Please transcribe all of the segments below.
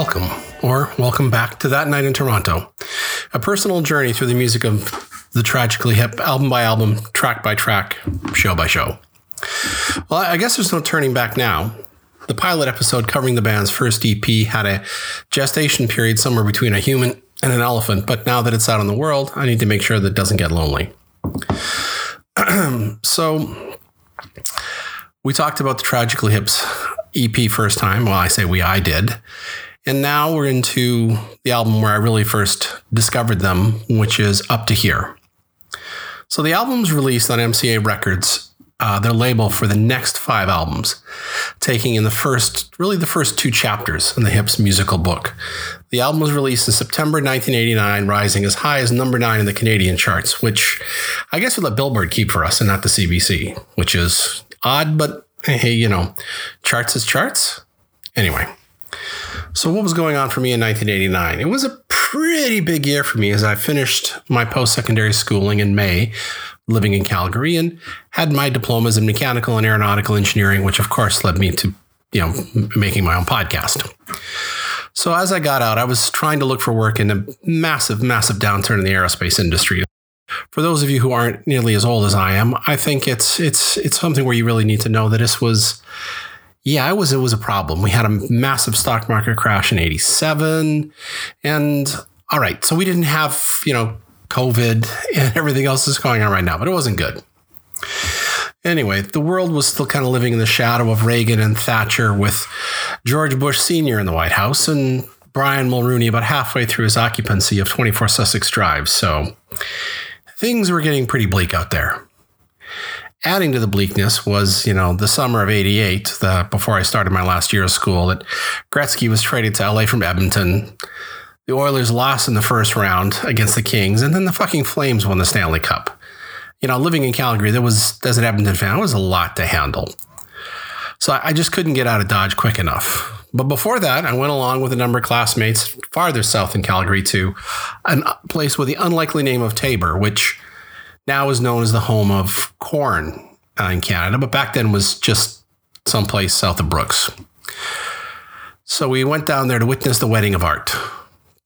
Welcome, or welcome back to That Night in Toronto, a personal journey through the music of the Tragically Hip, album by album, track by track, show by show. Well, I guess there's no turning back now. The pilot episode covering the band's first EP had a gestation period somewhere between a human and an elephant, but now that it's out in the world, I need to make sure that it doesn't get lonely. So, we talked about the Tragically Hip's EP first time. Well, I say we, I did. And now we're into the album where I really first discovered them, which is Up to Here. So the album's released on MCA Records, their label for the next five albums, taking in the first two chapters in the Hip's musical book. The album was released in September 1989, rising as high as number 9 in the Canadian charts, which I guess we let Billboard keep for us and not the CBC, which is odd, but hey, you know, charts is charts. Anyway. So what was going on for me in 1989? It was a pretty big year for me as I finished my post-secondary schooling in May, living in Calgary, and had my diplomas in mechanical and aeronautical engineering, which of course led me to, making my own podcast. So as I got out, I was trying to look for work in a massive, massive downturn in the aerospace industry. For those of you who aren't nearly as old as I am, I think it's something where you really need to know that this was... Yeah, it was a problem. We had a massive stock market crash in 87. And all right, so we didn't have, COVID and everything else that's going on right now, but it wasn't good. Anyway, the world was still kind of living in the shadow of Reagan and Thatcher with George Bush Sr. in the White House and Brian Mulroney about halfway through his occupancy of 24 Sussex Drive. So things were getting pretty bleak out there. Adding to the bleakness was, the summer of 88, before I started my last year of school, that Gretzky was traded to LA from Edmonton. The Oilers lost in the first round against the Kings, and then the fucking Flames won the Stanley Cup. Living in Calgary, as an Edmonton fan, it was a lot to handle. So I just couldn't get out of Dodge quick enough. But before that, I went along with a number of classmates farther south in Calgary to a place with the unlikely name of Tabor, which... now is known as the home of corn in Canada, but back then was just someplace south of Brooks. So we went down there to witness the wedding of art.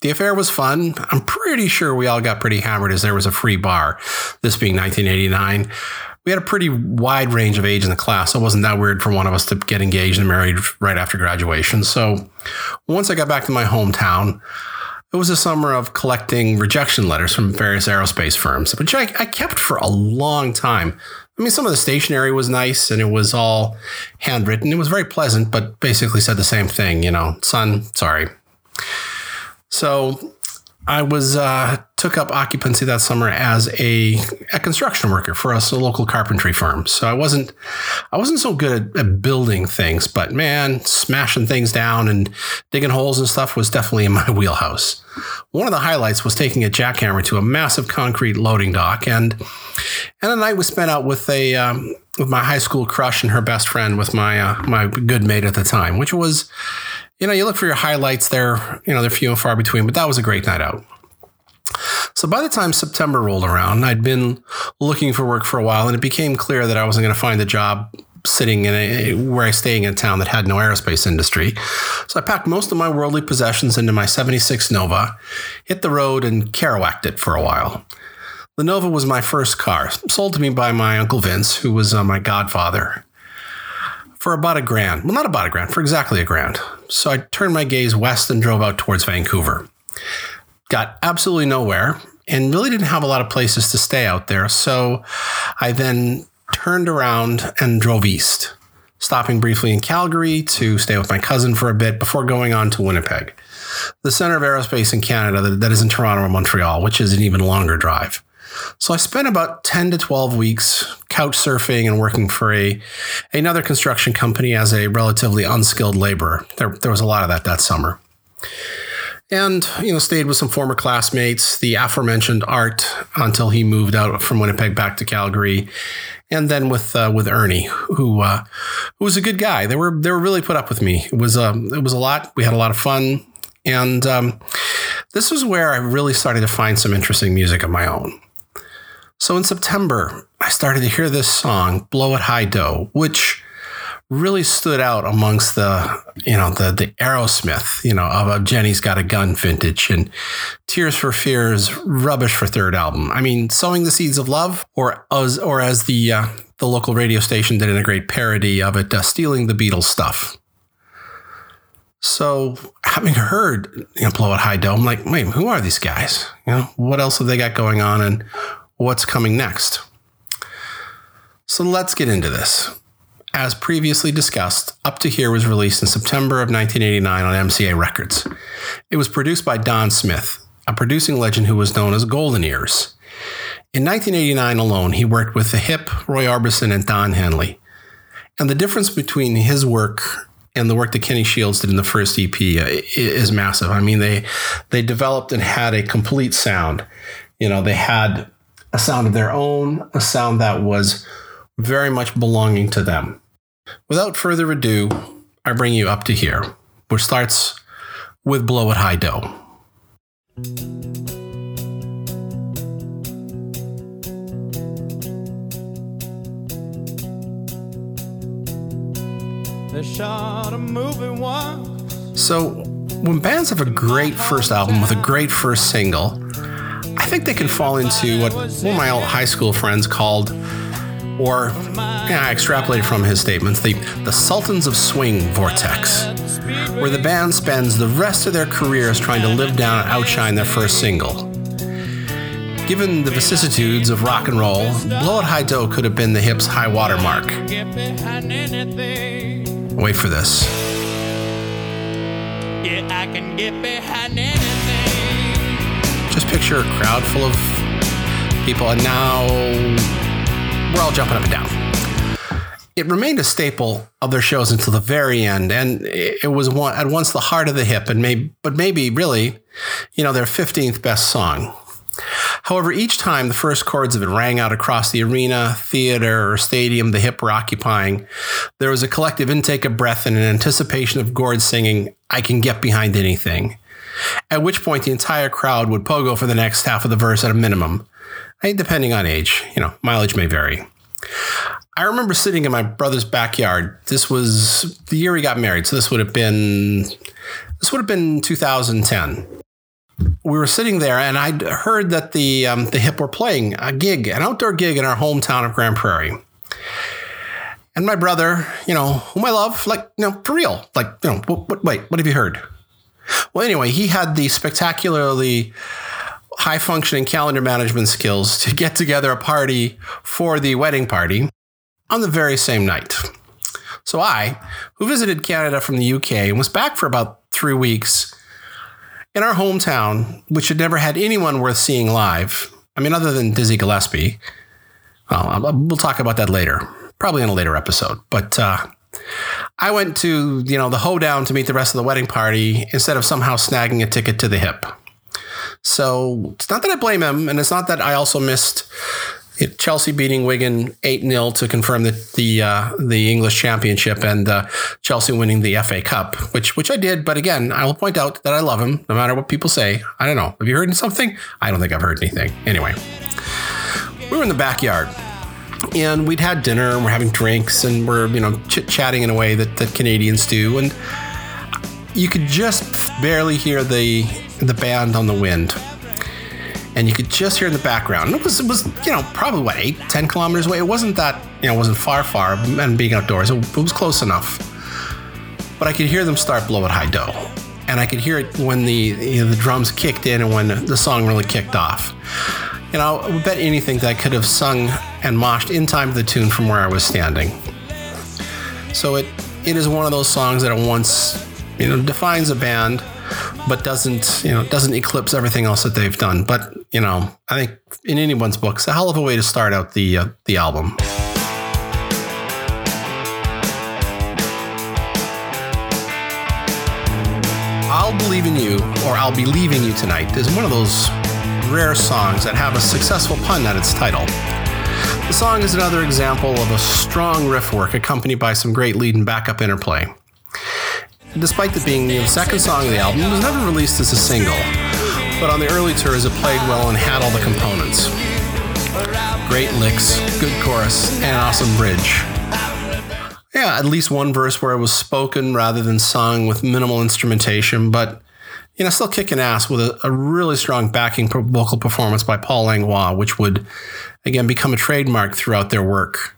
The affair was fun. I'm pretty sure we all got pretty hammered as there was a free bar, this being 1989. We had a pretty wide range of age in the class, so it wasn't that weird for one of us to get engaged and married right after graduation. So once I got back to my hometown, it was a summer of collecting rejection letters from various aerospace firms, which I kept for a long time. I mean, some of the stationery was nice and it was all handwritten. It was very pleasant, but basically said the same thing, son, sorry. So I took up occupancy that summer as a construction worker for a local carpentry firm. So I wasn't so good at building things, but man, smashing things down and digging holes and stuff was definitely in my wheelhouse. One of the highlights was taking a jackhammer to a massive concrete loading dock, and a night was spent out with with my high school crush and her best friend, with my good mate at the time, which was, you look for your highlights there, they're few and far between, but that was a great night out. So by the time September rolled around, I'd been looking for work for a while, and it became clear that I wasn't going to find a job sitting staying in a town that had no aerospace industry. So I packed most of my worldly possessions into my 76 Nova, hit the road, and Kerouac'd it for a while. The Nova was my first car, sold to me by my Uncle Vince, who was my godfather, for for exactly $1,000. So I turned my gaze west and drove out towards Vancouver. Got absolutely nowhere and really didn't have a lot of places to stay out there. So I then turned around and drove east, stopping briefly in Calgary to stay with my cousin for a bit before going on to Winnipeg, the center of aerospace in Canada that is in Toronto and Montreal, which is an even longer drive. So I spent about 10 to 12 weeks couch surfing and working for another construction company as a relatively unskilled laborer. There was a lot of that summer. And, stayed with some former classmates, the aforementioned Art, until he moved out from Winnipeg back to Calgary. And then with Ernie, who was a good guy. They were really put up with me. It was a lot. We had a lot of fun. And this was where I really started to find some interesting music of my own. So in September, I started to hear this song, Blow at High Dough, which really stood out amongst the Aerosmith, of Jenny's Got a Gun vintage, and Tears for Fears rubbish for third album. I mean, Sowing the Seeds of Love, or as the local radio station did in a great parody of it, Stealing the Beatles Stuff. So having heard, Blow at High Dough, I'm like, wait, who are these guys? What else have they got going on, and what's coming next? So let's get into this. As previously discussed, Up to Here was released in September of 1989 on MCA Records. It was produced by Don Smith, a producing legend who was known as Golden Ears. In 1989 alone, he worked with The Hip, Roy Orbison, and Don Henley. And the difference between his work and the work that Kenny Shields did in the first EP is massive. I mean, they developed and had a complete sound. They had a sound of their own, a sound that was very much belonging to them. Without further ado, I bring you Up to Here, which starts with Blow at High Dough. They shot a movie once. So, when bands have a great first album with a great first single, I think they can fall into what one of my old high school friends called, or I extrapolated from his statements, the Sultans of Swing vortex, where the band spends the rest of their careers trying to live down and outshine their first single. Given the vicissitudes of rock and roll, Blow at High Dough could have been the Hip's high water mark. Wait for this. Yeah, I can get behind anything. Just picture a crowd full of people, and now we're all jumping up and down. It remained a staple of their shows until the very end, and it was at once the heart of the Hip, but maybe really, their 15th best song. However, each time the first chords of it rang out across the arena, theater, or stadium the Hip were occupying, there was a collective intake of breath and an anticipation of Gord singing, "I can get behind anything," at which point the entire crowd would pogo for the next half of the verse at a minimum. Depending on age, mileage may vary. I remember sitting in my brother's backyard. This was the year he got married, so this would have been 2010. We were sitting there, and I'd heard that the Hip were playing a gig, an outdoor gig in our hometown of Grand Prairie. And my brother, whom I love, for real, wait, what have you heard? Well, anyway, he had the spectacularly high-functioning calendar management skills to get together a party for the wedding party on the very same night. So I, who visited Canada from the UK and was back for about 3 weeks in our hometown, which had never had anyone worth seeing live, other than Dizzy Gillespie. We'll talk about that later, probably in a later episode. But I went to, the hoedown to meet the rest of the wedding party instead of somehow snagging a ticket to the Hip. So it's not that I blame him, and it's not that I also missed Chelsea beating Wigan 8-0 to confirm the English championship and Chelsea winning the FA Cup, which I did. But again, I will point out that I love him, no matter what people say. I don't know. Have you heard something? I don't think I've heard anything. Anyway, we were in the backyard, and we'd had dinner, and we're having drinks, and we're chit-chatting in a way that Canadians do, and you could just barely hear the band on the wind, and you could just hear in the background. And it was probably 8-10 kilometers away. It wasn't that it wasn't far, and being outdoors, it was close enough. But I could hear them start Blow at High Dough, and I could hear it when the drums kicked in and when the song really kicked off. I would bet anything that I could have sung and moshed in time to the tune from where I was standing. So it is one of those songs that at once defines a band, but doesn't eclipse everything else that they've done. But, I think in anyone's book, it's a hell of a way to start out the album. I'll Believe in You, or I'll Be Leaving You Tonight, is one of those rare songs that have a successful pun at its title. The song is another example of a strong riff work accompanied by some great lead and backup interplay. Despite it being the second song of the album, it was never released as a single, but on the early tours it played well and had all the components. Great licks, good chorus, and an awesome bridge. Yeah, at least one verse where it was spoken rather than sung with minimal instrumentation, but you know, still kicking ass with a really strong backing vocal performance by Paul Langlois, which would again become a trademark throughout their work.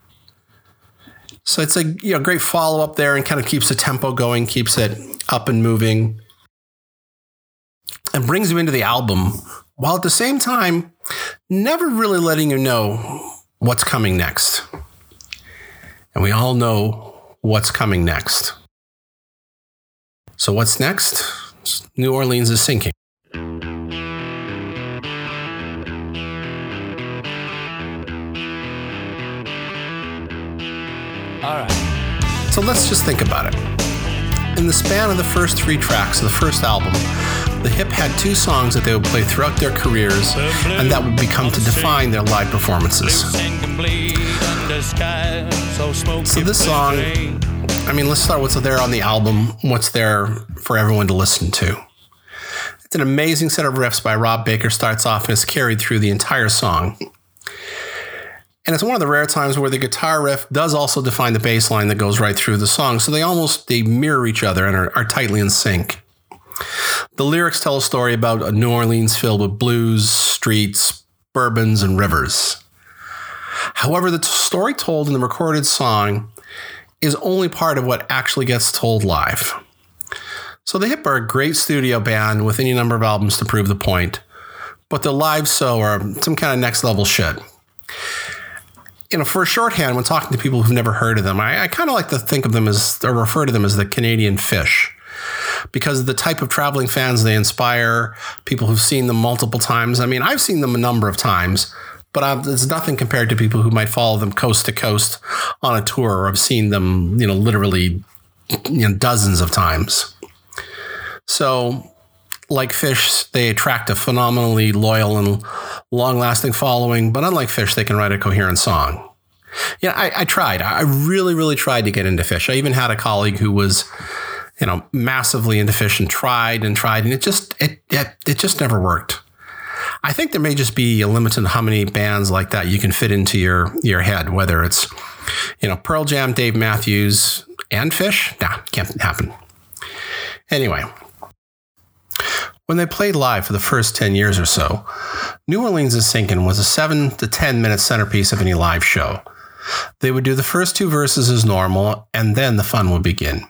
So it's a great follow up there, and kind of keeps the tempo going, keeps it up and moving, and brings you into the album while at the same time never really letting you know what's coming next. And we all know what's coming next. So what's next? New Orleans is Sinking. All right. So let's just think about it. In the span of the first three tracks of the first album, The Hip had two songs that they would play throughout their careers and that would become to define their live performances. So this song, I mean, let's start what's there on the album, what's there for everyone to listen to. It's an amazing set of riffs by Rob Baker, starts off and is carried through the entire song. And it's one of the rare times where the guitar riff does also define the bass line that goes right through the song. So they mirror each other and are tightly in sync. The lyrics tell a story about a New Orleans filled with blues, streets, bourbons, and rivers. However, the story told in the recorded song is only part of what actually gets told live. So The Hip are a great studio band with any number of albums to prove the point, but their live so are some kind of next level shit. You know, for shorthand, when talking to people who've never heard of them, I kind of like to think of them as, or refer to them as, the Canadian Phish, because of the type of traveling fans they inspire, people who've seen them multiple times. I mean, I've seen them a number of times, but it's nothing compared to people who might follow them coast to coast on a tour, or have seen them, literally dozens of times. So like Phish, they attract a phenomenally loyal and long-lasting following, but unlike Phish, they can write a coherent song. Yeah, I tried. I really, really tried to get into Phish. I even had a colleague who was massively into Phish and tried, and it just never worked. I think there may just be a limit to how many bands like that you can fit into your head, whether it's, Pearl Jam, Dave Matthews, and Phish. Nah, can't happen. Anyway, when they played live for the first 10 years or so, New Orleans is Sinking was a 7 to 10 minute centerpiece of any live show. They would do the first two verses as normal, and then the fun would begin.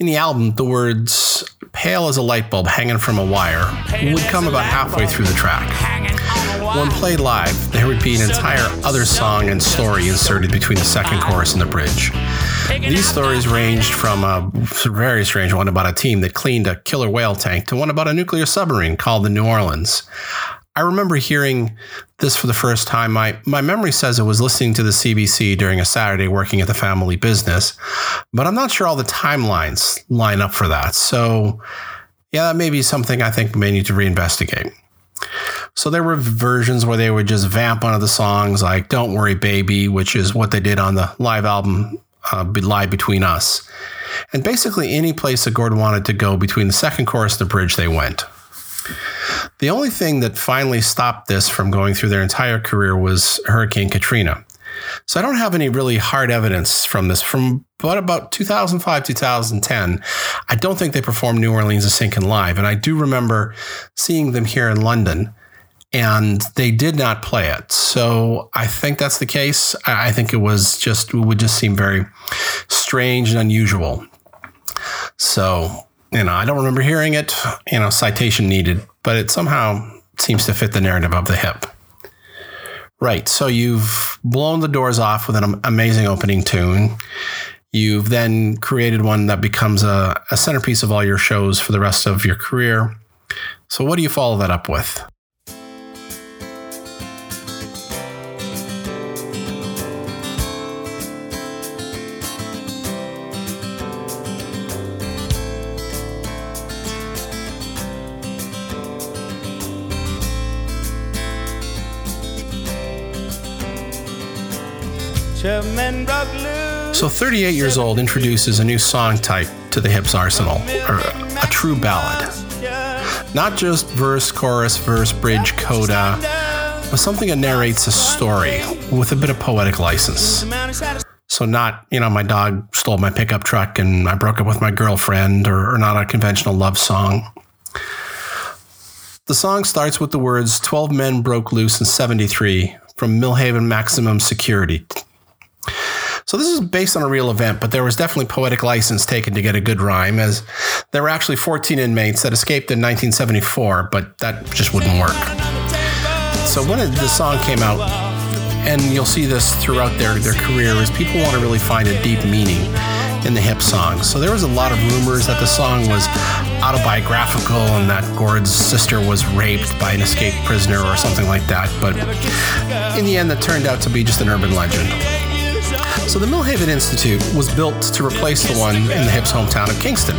In the album, the words "pale as a light bulb hanging from a wire" would come about halfway through the track. When played live, there would be an entire other song and story inserted between the second chorus and the bridge. These stories ranged from a very strange one about a team that cleaned a killer whale tank to one about a nuclear submarine called the New Orleans. I remember hearing this for the first time. My memory says I was listening to the CBC during a Saturday working at the family business, but I'm not sure all the timelines line up for that. So yeah, that may be something I think we may need to reinvestigate. So there were versions where they would just vamp onto the songs like "Don't Worry Baby," which is what they did on the live album, Lie Between Us. And basically any place that Gord wanted to go between the second chorus and the bridge, they went. The only thing that finally stopped this from going through their entire career was Hurricane Katrina. So I don't have any really hard evidence from this. But about 2005, 2010, I don't think they performed New Orleans is Sinking live. And I do remember seeing them here in London, and they did not play it. So I think that's the case. I think it would just seem very strange and unusual. So I don't remember hearing it, citation needed, but it somehow seems to fit the narrative of The Hip. Right, so you've blown the doors off with an amazing opening tune. You've then created one that becomes a centerpiece of all your shows for the rest of your career. So what do you follow that up with? So 38 years old introduces a new song type to The Hip's arsenal, or a true ballad. Not just verse, chorus, verse, bridge, coda, but something that narrates a story with a bit of poetic license. So not, you know, my dog stole my pickup truck and I broke up with my girlfriend, or not a conventional love song. The song starts with the words, 12 men broke loose in 73 from Millhaven Maximum Security. So this is based on a real event, but there was definitely poetic license taken to get a good rhyme, as there were actually 14 inmates that escaped in 1974, but that just wouldn't work. So when the song came out, and you'll see this throughout their career, is people want to really find a deep meaning in the hip songs. So there was a lot of rumors that the song was autobiographical and that Gord's sister was raped by an escaped prisoner or something like that. But in the end, that turned out to be just an urban legend. So the Millhaven Institute was built to replace the one in the hip's hometown of Kingston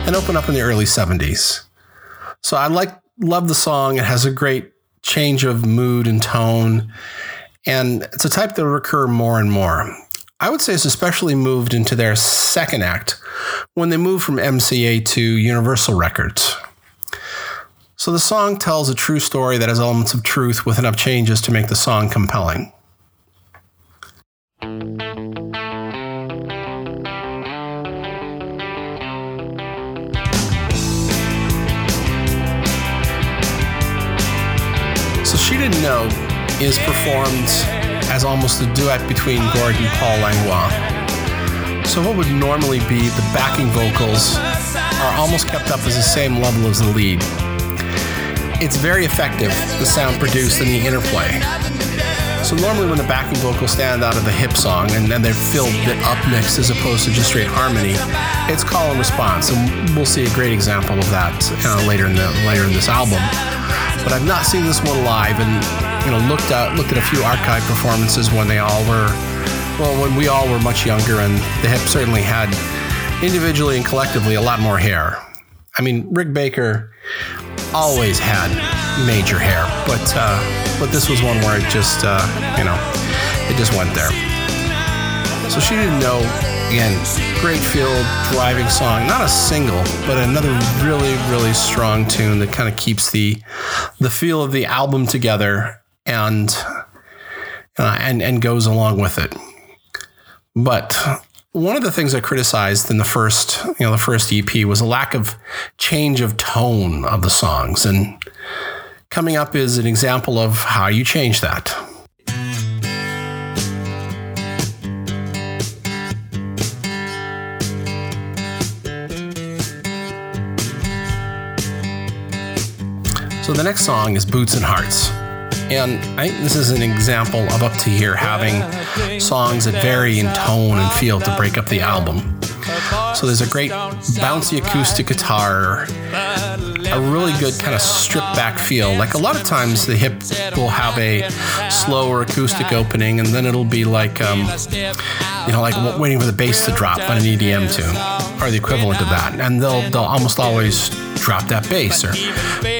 and opened up in the early 70s. So I love the song. It has a great change of mood and tone, and it's a type that will recur more and more. I would say it's especially moved into their second act when they moved from MCA to Universal Records. So the song tells a true story that has elements of truth with enough changes to make the song compelling. So She Didn't Know is performed as almost a duet between Gord and Paul Langlois. So what would normally be the backing vocals are almost kept up as the same level as the lead. It's very effective, the sound produced and the interplay. So normally when the backing vocals stand out of the hip song and then they're filled with up mix as opposed to just straight harmony, it's call and response, and we'll see a great example of that later in this album. But I've not seen this one live, and looked at a few archive performances when we all were much younger, and the hip certainly had individually and collectively a lot more hair. I mean, Rick Baker always had major hair, but this was one where it just it just went there. So She Didn't Know, again, great feel, driving song. Not a single, but another really, really strong tune that kind of keeps the feel of the album together and goes along with it. But one of the things I criticized in the first EP was a lack of change of tone of the songs, and coming up is an example of how you change that. So the next song is Boots and Hearts. And I think this is an example of Up to Here having songs that vary in tone and feel to break up the album. So there's a great bouncy acoustic guitar, a really good kind of stripped back feel. Like a lot of times the hip will have a slower acoustic opening and then it'll be like waiting for the bass to drop on an EDM tune, or the equivalent of that. And they'll almost always drop that bass or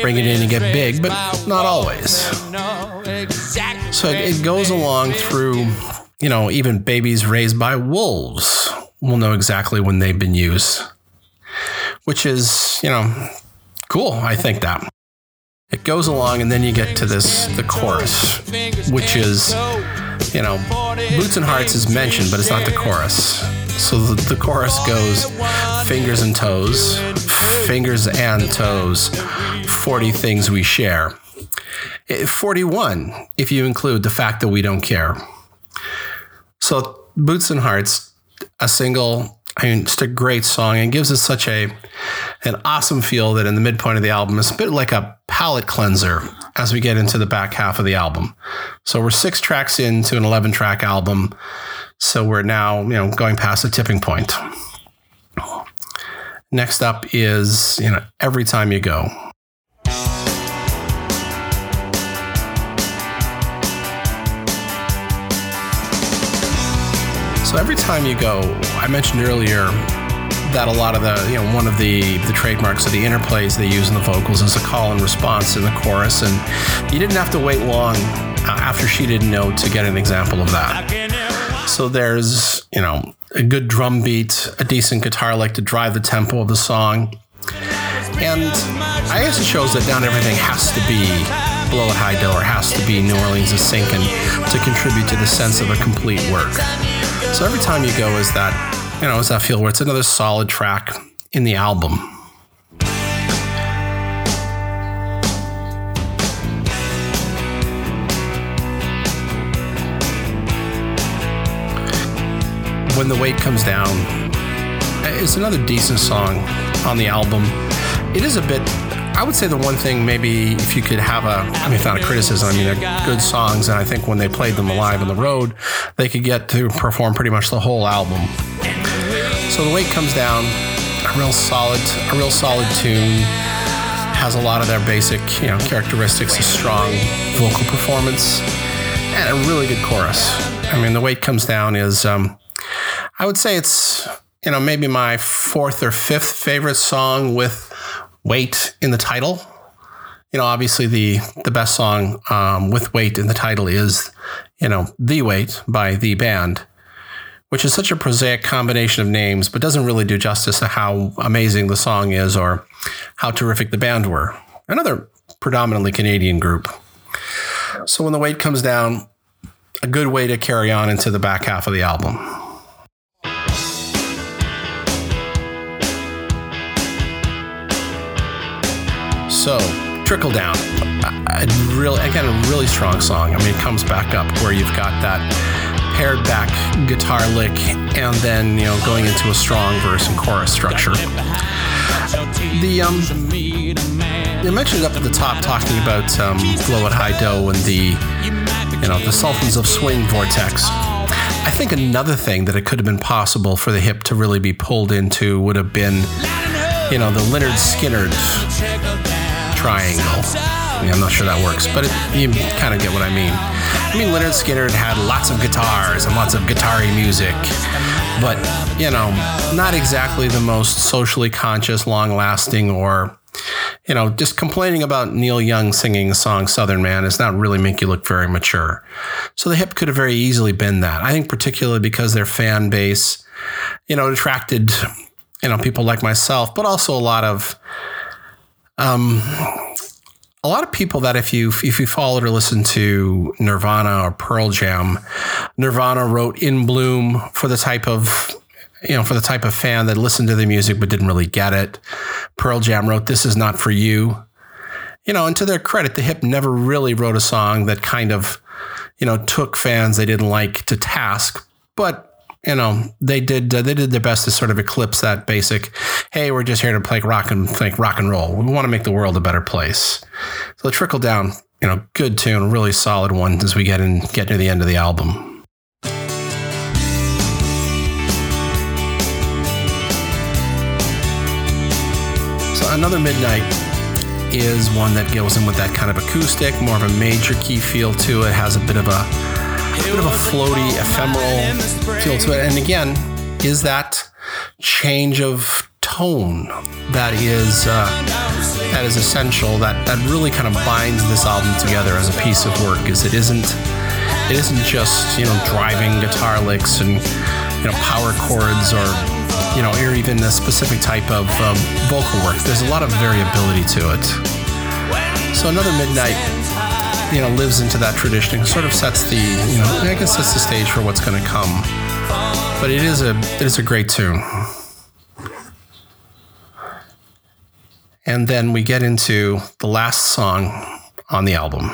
bring it in and get big, but not always. So it goes along through, even Babies Raised by Wolves will know exactly when they've been used, which is, cool. I think that it goes along, and then you get to the chorus, which is, Boots and Hearts is mentioned, but it's not the chorus. So the chorus goes, fingers and toes, 40 things we share. 41, if you include the fact that we don't care. So Boots and Hearts, a single, just a great song, and gives us such an awesome feel that in the midpoint of the album, it's a bit like a palate cleanser as we get into the back half of the album. So we're 6 tracks into an 11-track album. So we're now, going past the tipping point. Next up is, Every Time You Go. So Every Time You Go, I mentioned earlier that a lot of one of the trademarks or the interplays they use in the vocals is a call and response in the chorus, and you didn't have to wait long after She Didn't Know to get an example of that. So there's, a good drum beat, a decent guitar lick to drive the tempo of the song. And I guess it shows that not everything has to be Blow at High Dough or has to be New Orleans is Sinking to contribute to the sense of a complete work. So Every Time You Go is that, you know, is that feel where it's another solid track in the album. When the Weight Comes Down, it's another decent song on the album. It is a bit, I would say the one thing maybe if you could have a, I mean, it's not a criticism, I mean, they're good songs, and I think when they played them live on the road, they could get to perform pretty much the whole album. So The Weight Comes Down, a real solid tune, has a lot of their basic, you know, characteristics, a strong vocal performance, and a really good chorus. I mean, The Weight Comes Down is, I would say it's, you know, maybe my fourth or fifth favorite song with weight in the title. You know, obviously the best song with weight in the title is, you know, The Weight by The Band, which is such a prosaic combination of names, but doesn't really do justice to how amazing the song is or how terrific The Band were. Another predominantly Canadian group. So When the Weight Comes Down, a good way to carry on into the back half of the album. So, Trickle Down, a really strong song. I mean, it comes back up where you've got that pared back guitar lick and then, you know, going into a strong verse and chorus structure. You mentioned up at the top talking about Blow at High Dough and the, you know, the Sultans of Swing vortex. I think another thing that it could have been possible for the Hip to really be pulled into would have been, you know, the Lynyrd Skynyrd triangle. I mean, I'm not sure that works, but you kind of get what I mean. I mean, Lynyrd Skynyrd had lots of guitars and lots of guitar-y music, but, you know, not exactly the most socially conscious, long-lasting, or, you know, just complaining about Neil Young singing the song Southern Man does not really make you look very mature. So the Hip could have very easily been that. I think particularly because their fan base, you know, attracted, you know, people like myself, but also a lot of people that if you followed or listened to Nirvana or Pearl Jam, Nirvana wrote In Bloom for the type of fan that listened to the music but didn't really get it. Pearl Jam wrote This Is Not For You. You know, and to their credit, the Hip never really wrote a song that kind of, you know, took fans they didn't like to task, but you know, they did their best to sort of eclipse that basic, hey, we're just here to play rock and roll. We want to make the world a better place. So the Trickle Down, you know, good tune, really solid one as we get near the end of the album. So Another Midnight is one that goes in with that kind of acoustic, more of a major key feel to it, has a bit of a floaty, ephemeral feel to it. And again, is that change of tone that is essential, that really kind of binds this album together as a piece of work, is it isn't just, you know, driving guitar licks and, you know, power chords or, you know, or even a specific type of vocal work. There's a lot of variability to it. So Another Midnight, you know, lives into that tradition and sort of sets the, you know, I guess sets the stage for what's going to come. But it is a great tune. And then we get into the last song on the album.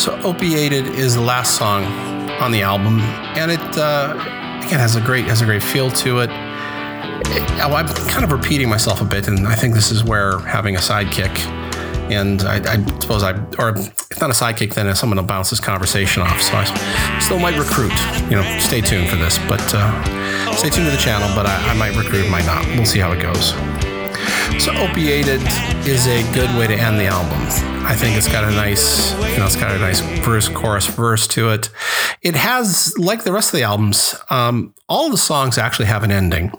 So Opiated is the last song on the album, and it again has a great feel to it. I'm kind of repeating myself a bit, and I think this is where having a sidekick, and I suppose or if not a sidekick, then someone will bounce this conversation off. So I still might recruit. You know, stay tuned for this, but stay tuned to the channel. But I might recruit, might not. We'll see how it goes. So Opiated is a good way to end the album. I think it's got a nice, you know, it's got a nice verse, chorus, verse to it. It has, like the rest of the albums, all the songs actually have an ending.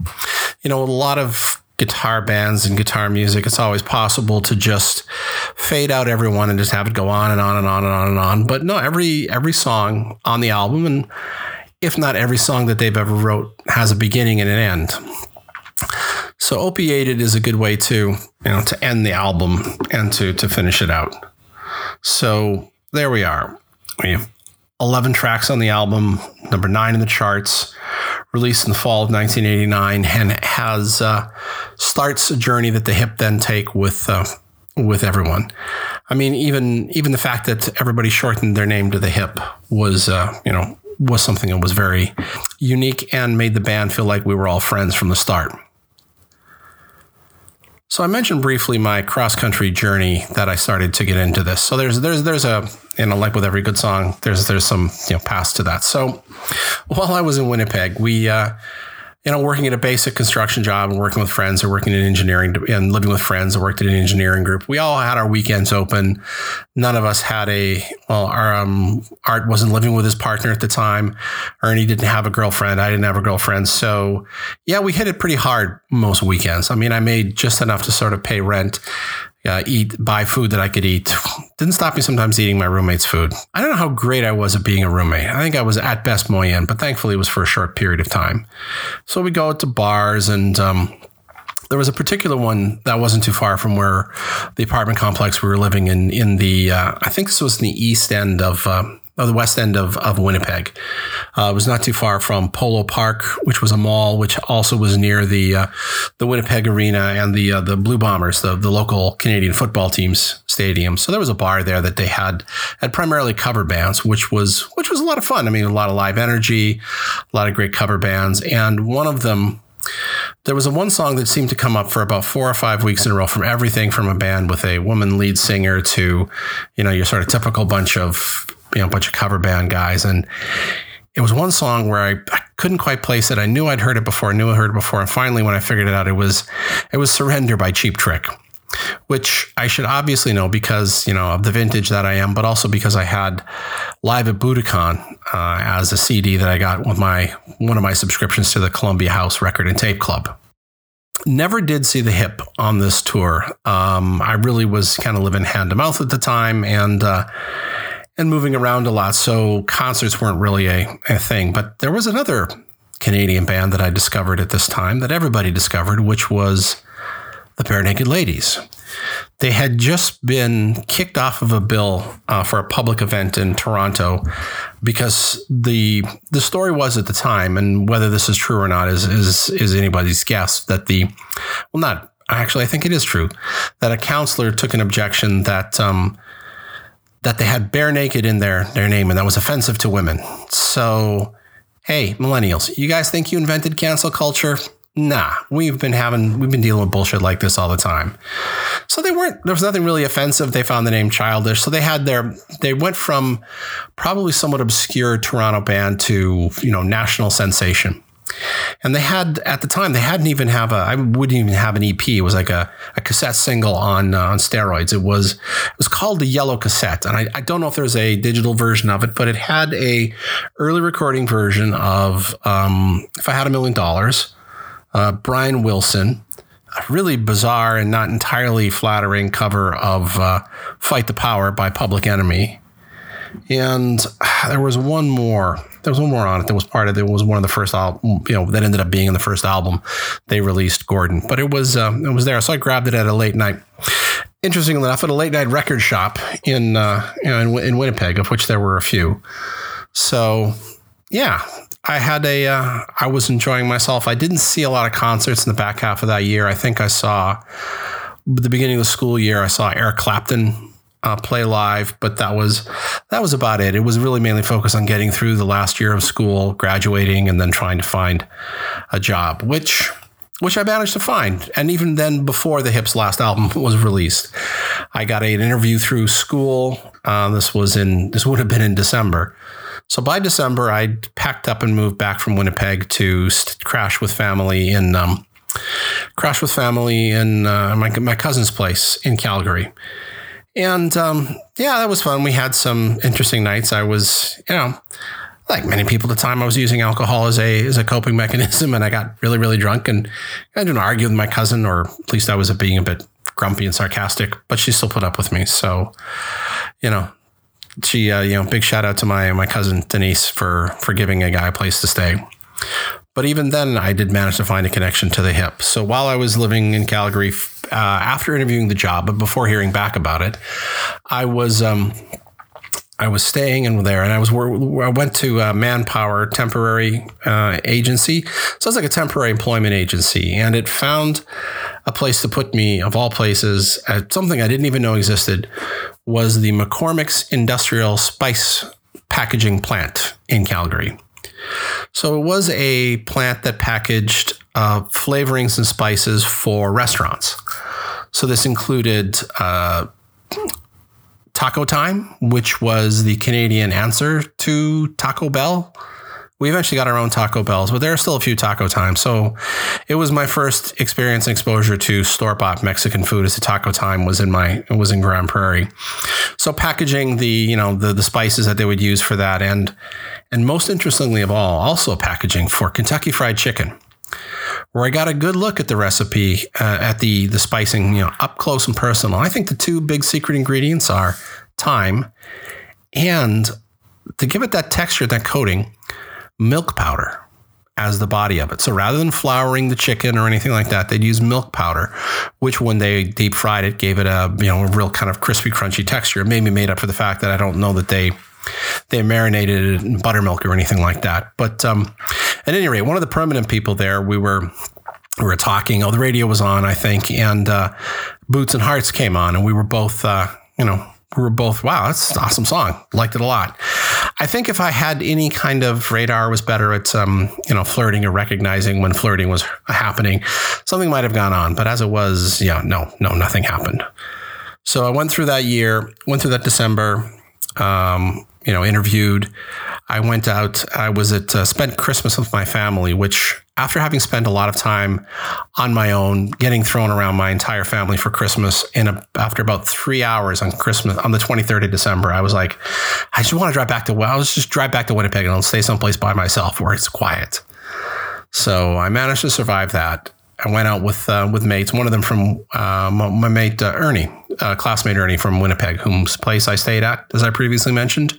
You know, a lot of guitar bands and guitar music, it's always possible to just fade out everyone and just have it go on and on and on and on and on. But no, every song on the album, and if not every song that they've ever wrote, has a beginning and an end. So Opiated is a good way to, you know, to end the album and to finish it out. So there we are. We have 11 tracks on the album, number 9 in the charts, released in the fall of 1989, and it has starts a journey that the Hip then take with everyone. I mean, even the fact that everybody shortened their name to the Hip was something that was very unique and made the band feel like we were all friends from the start. So I mentioned briefly my cross-country journey that I started to get into this. So there's a, like with every good song, there's some, past to that. So while I was in Winnipeg, we, working at a basic construction job and working with friends or working in engineering and living with friends that worked at an engineering group, we all had our weekends open. None of us had Art wasn't living with his partner at the time. Ernie didn't have a girlfriend. I didn't have a girlfriend. So yeah, we hit it pretty hard most weekends. I mean, I made just enough to sort of pay rent, buy food that I could eat. Didn't stop me sometimes eating my roommate's food. I don't know how great I was at being a roommate. I think I was at best moyenne, but thankfully it was for a short period of time. So we go out to bars, and there was a particular one that wasn't too far from where the apartment complex we were living in the, I think this was in the east end of the west end of Winnipeg. It was not too far from Polo Park, which was a mall, which also was near the Winnipeg Arena and the Blue Bombers, the local Canadian football team's stadium. So there was a bar there that they had primarily cover bands, which was a lot of fun. I mean, a lot of live energy, a lot of great cover bands. And one of them, there was one song that seemed to come up for about 4 or 5 weeks in a row from everything from a band with a woman lead singer to, your sort of typical bunch of cover band guys. And it was one song where I couldn't quite place it. I knew I'd heard it before. And finally, when I figured it out, it was Surrender by Cheap Trick, which I should obviously know because, of the vintage that I am, but also because I had Live at Budokan as a CD that I got with one of my subscriptions to the Columbia House Record and Tape Club. Never did see the Hip on this tour. I really was kind of living hand to mouth at the time and moving around a lot, so concerts weren't really a thing. But there was another Canadian band that I discovered at this time that everybody discovered, which was the Bare Naked Ladies. They had just been kicked off of a bill for a public event in Toronto because the story was at the time, and whether this is true or not is anybody's guess, that I think it is true, that a counselor took an objection that they had bare naked in their name, and that was offensive to women. So, hey, millennials, you guys think you invented cancel culture? Nah, we've been dealing with bullshit like this all the time. So there was nothing really offensive. They found the name childish. So they went from probably somewhat obscure Toronto band to, national sensation. And they had, at the time, I wouldn't even have an EP. It was like a cassette single on steroids. It was called the Yellow Cassette. And I don't know if there's a digital version of it, but it had a early recording version of If I Had $1 Million, Brian Wilson, a really bizarre and not entirely flattering cover of Fight the Power by Public Enemy. And there was one more. There was one more on it that was part of it. It was one of the first album, that ended up being in the first album they released, Gordon. But it was there, so I grabbed it at a late night. Interestingly enough, at a late night record shop in Winnipeg, of which there were a few. So yeah, I had I was enjoying myself. I didn't see a lot of concerts in the back half of that year. I think I saw the beginning of the school year. I saw Eric Clapton play live, but that was about it. It was really mainly focused on getting through the last year of school, graduating, and then trying to find a job, which I managed to find. And even then, before the Hip's last album was released, I got an interview through school. This would have been in December. So by December, I'd packed up and moved back from Winnipeg to crash with family in my cousin's place in Calgary. And that was fun. We had some interesting nights. I was, like many people at the time, I was using alcohol as a coping mechanism, and I got really, really drunk, and I didn't argue with my cousin, or at least I was being a bit grumpy and sarcastic, but she still put up with me. So, she, big shout out to my cousin Denise for giving a guy a place to stay. But even then, I did manage to find a connection to the hip. So while I was living in Calgary, after interviewing the job, but before hearing back about it, I was staying in there, and I went to Manpower temporary agency. So it's like a temporary employment agency, and it found a place to put me, of all places, at something I didn't even know existed, was the McCormick's Industrial Spice Packaging Plant in Calgary. So it was a plant that packaged flavorings and spices for restaurants. So this included Taco Time, which was the Canadian answer to Taco Bell. We eventually got our own Taco Bells, but there are still a few Taco Times. So it was my first experience and exposure to store-bought Mexican food, as the Taco Time was in Grand Prairie. So packaging the spices that they would use for that, and most interestingly of all, also packaging for Kentucky Fried Chicken, where I got a good look at the recipe, at the spicing, up close and personal. I think the two big secret ingredients are thyme and, to give it that texture, that coating, milk powder as the body of it. So rather than flouring the chicken or anything like that, they'd use milk powder, which when they deep fried it, gave it a real kind of crispy, crunchy texture. It maybe made up for the fact that I don't know that they marinated it in buttermilk or anything like that. But at any rate, one of the permanent people there, we were talking. Oh, the radio was on, I think, and Boots and Hearts came on, and we were both, wow, that's an awesome song. Liked it a lot. I think if I had any kind of radar, was better at flirting or recognizing when flirting was happening, something might have gone on. But as it was, nothing happened. So I went through that year, went through that December, interviewed. I went out. I was spent Christmas with my family, which, after having spent a lot of time on my own, getting thrown around my entire family for Christmas, after about 3 hours on Christmas, on the 23rd of December, I was like, I just want to drive back to Winnipeg, and I'll stay someplace by myself where it's quiet. So I managed to survive that. I went out with mates, one of them from my mate Ernie, classmate Ernie from Winnipeg, whose place I stayed at, as I previously mentioned.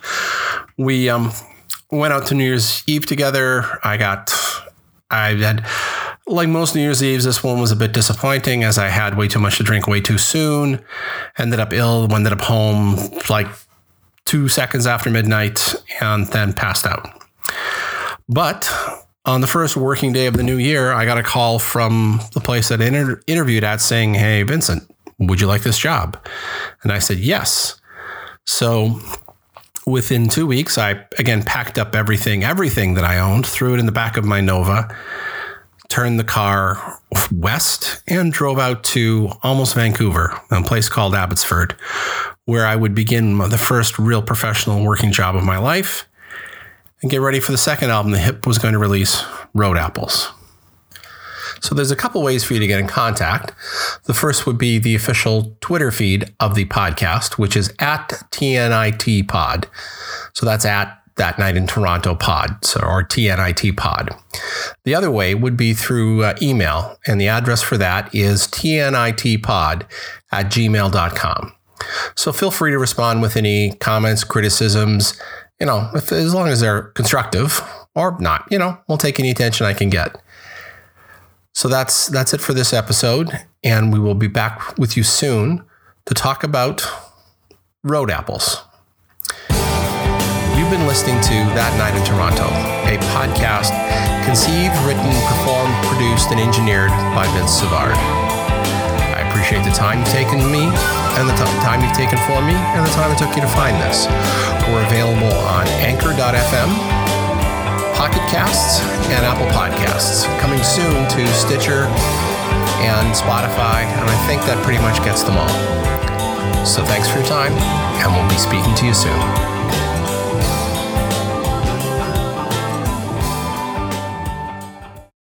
We went out to New Year's Eve together. I had, like most New Year's Eves, this one was a bit disappointing, as I had way too much to drink way too soon, ended up ill, ended up home like 2 seconds after midnight, and then passed out. But on the first working day of the new year, I got a call from the place that I interviewed at, saying, "Hey, Vincent, would you like this job?" And I said, yes. So within 2 weeks, I again packed up everything that I owned, threw it in the back of my Nova, turned the car west, and drove out to almost Vancouver, a place called Abbotsford, where I would begin the first real professional working job of my life and get ready for the second album the Hip was going to release, Road Apples. So there's a couple ways for you to get in contact. The first would be the official Twitter feed of the podcast, which is @TNIT Pod. So that's @That Night in Toronto Pod, or TNIT Pod. The other way would be through email, and the address for that is tnitpod@gmail.com. So feel free to respond with any comments, criticisms, as long as they're constructive or not. We'll take any attention I can get. So that's it for this episode, and we will be back with you soon to talk about Road Apples. You've been listening to That Night in Toronto, a podcast conceived, written, performed, produced, and engineered by Vince Savard. I appreciate the time you've taken me, and the time you've taken for me, and the time it took you to find this. We're available on anchor.fm, Pocket Casts, and Apple Podcasts. Coming soon to Stitcher and Spotify, and I think that pretty much gets them all. So thanks for your time, and we'll be speaking to you soon.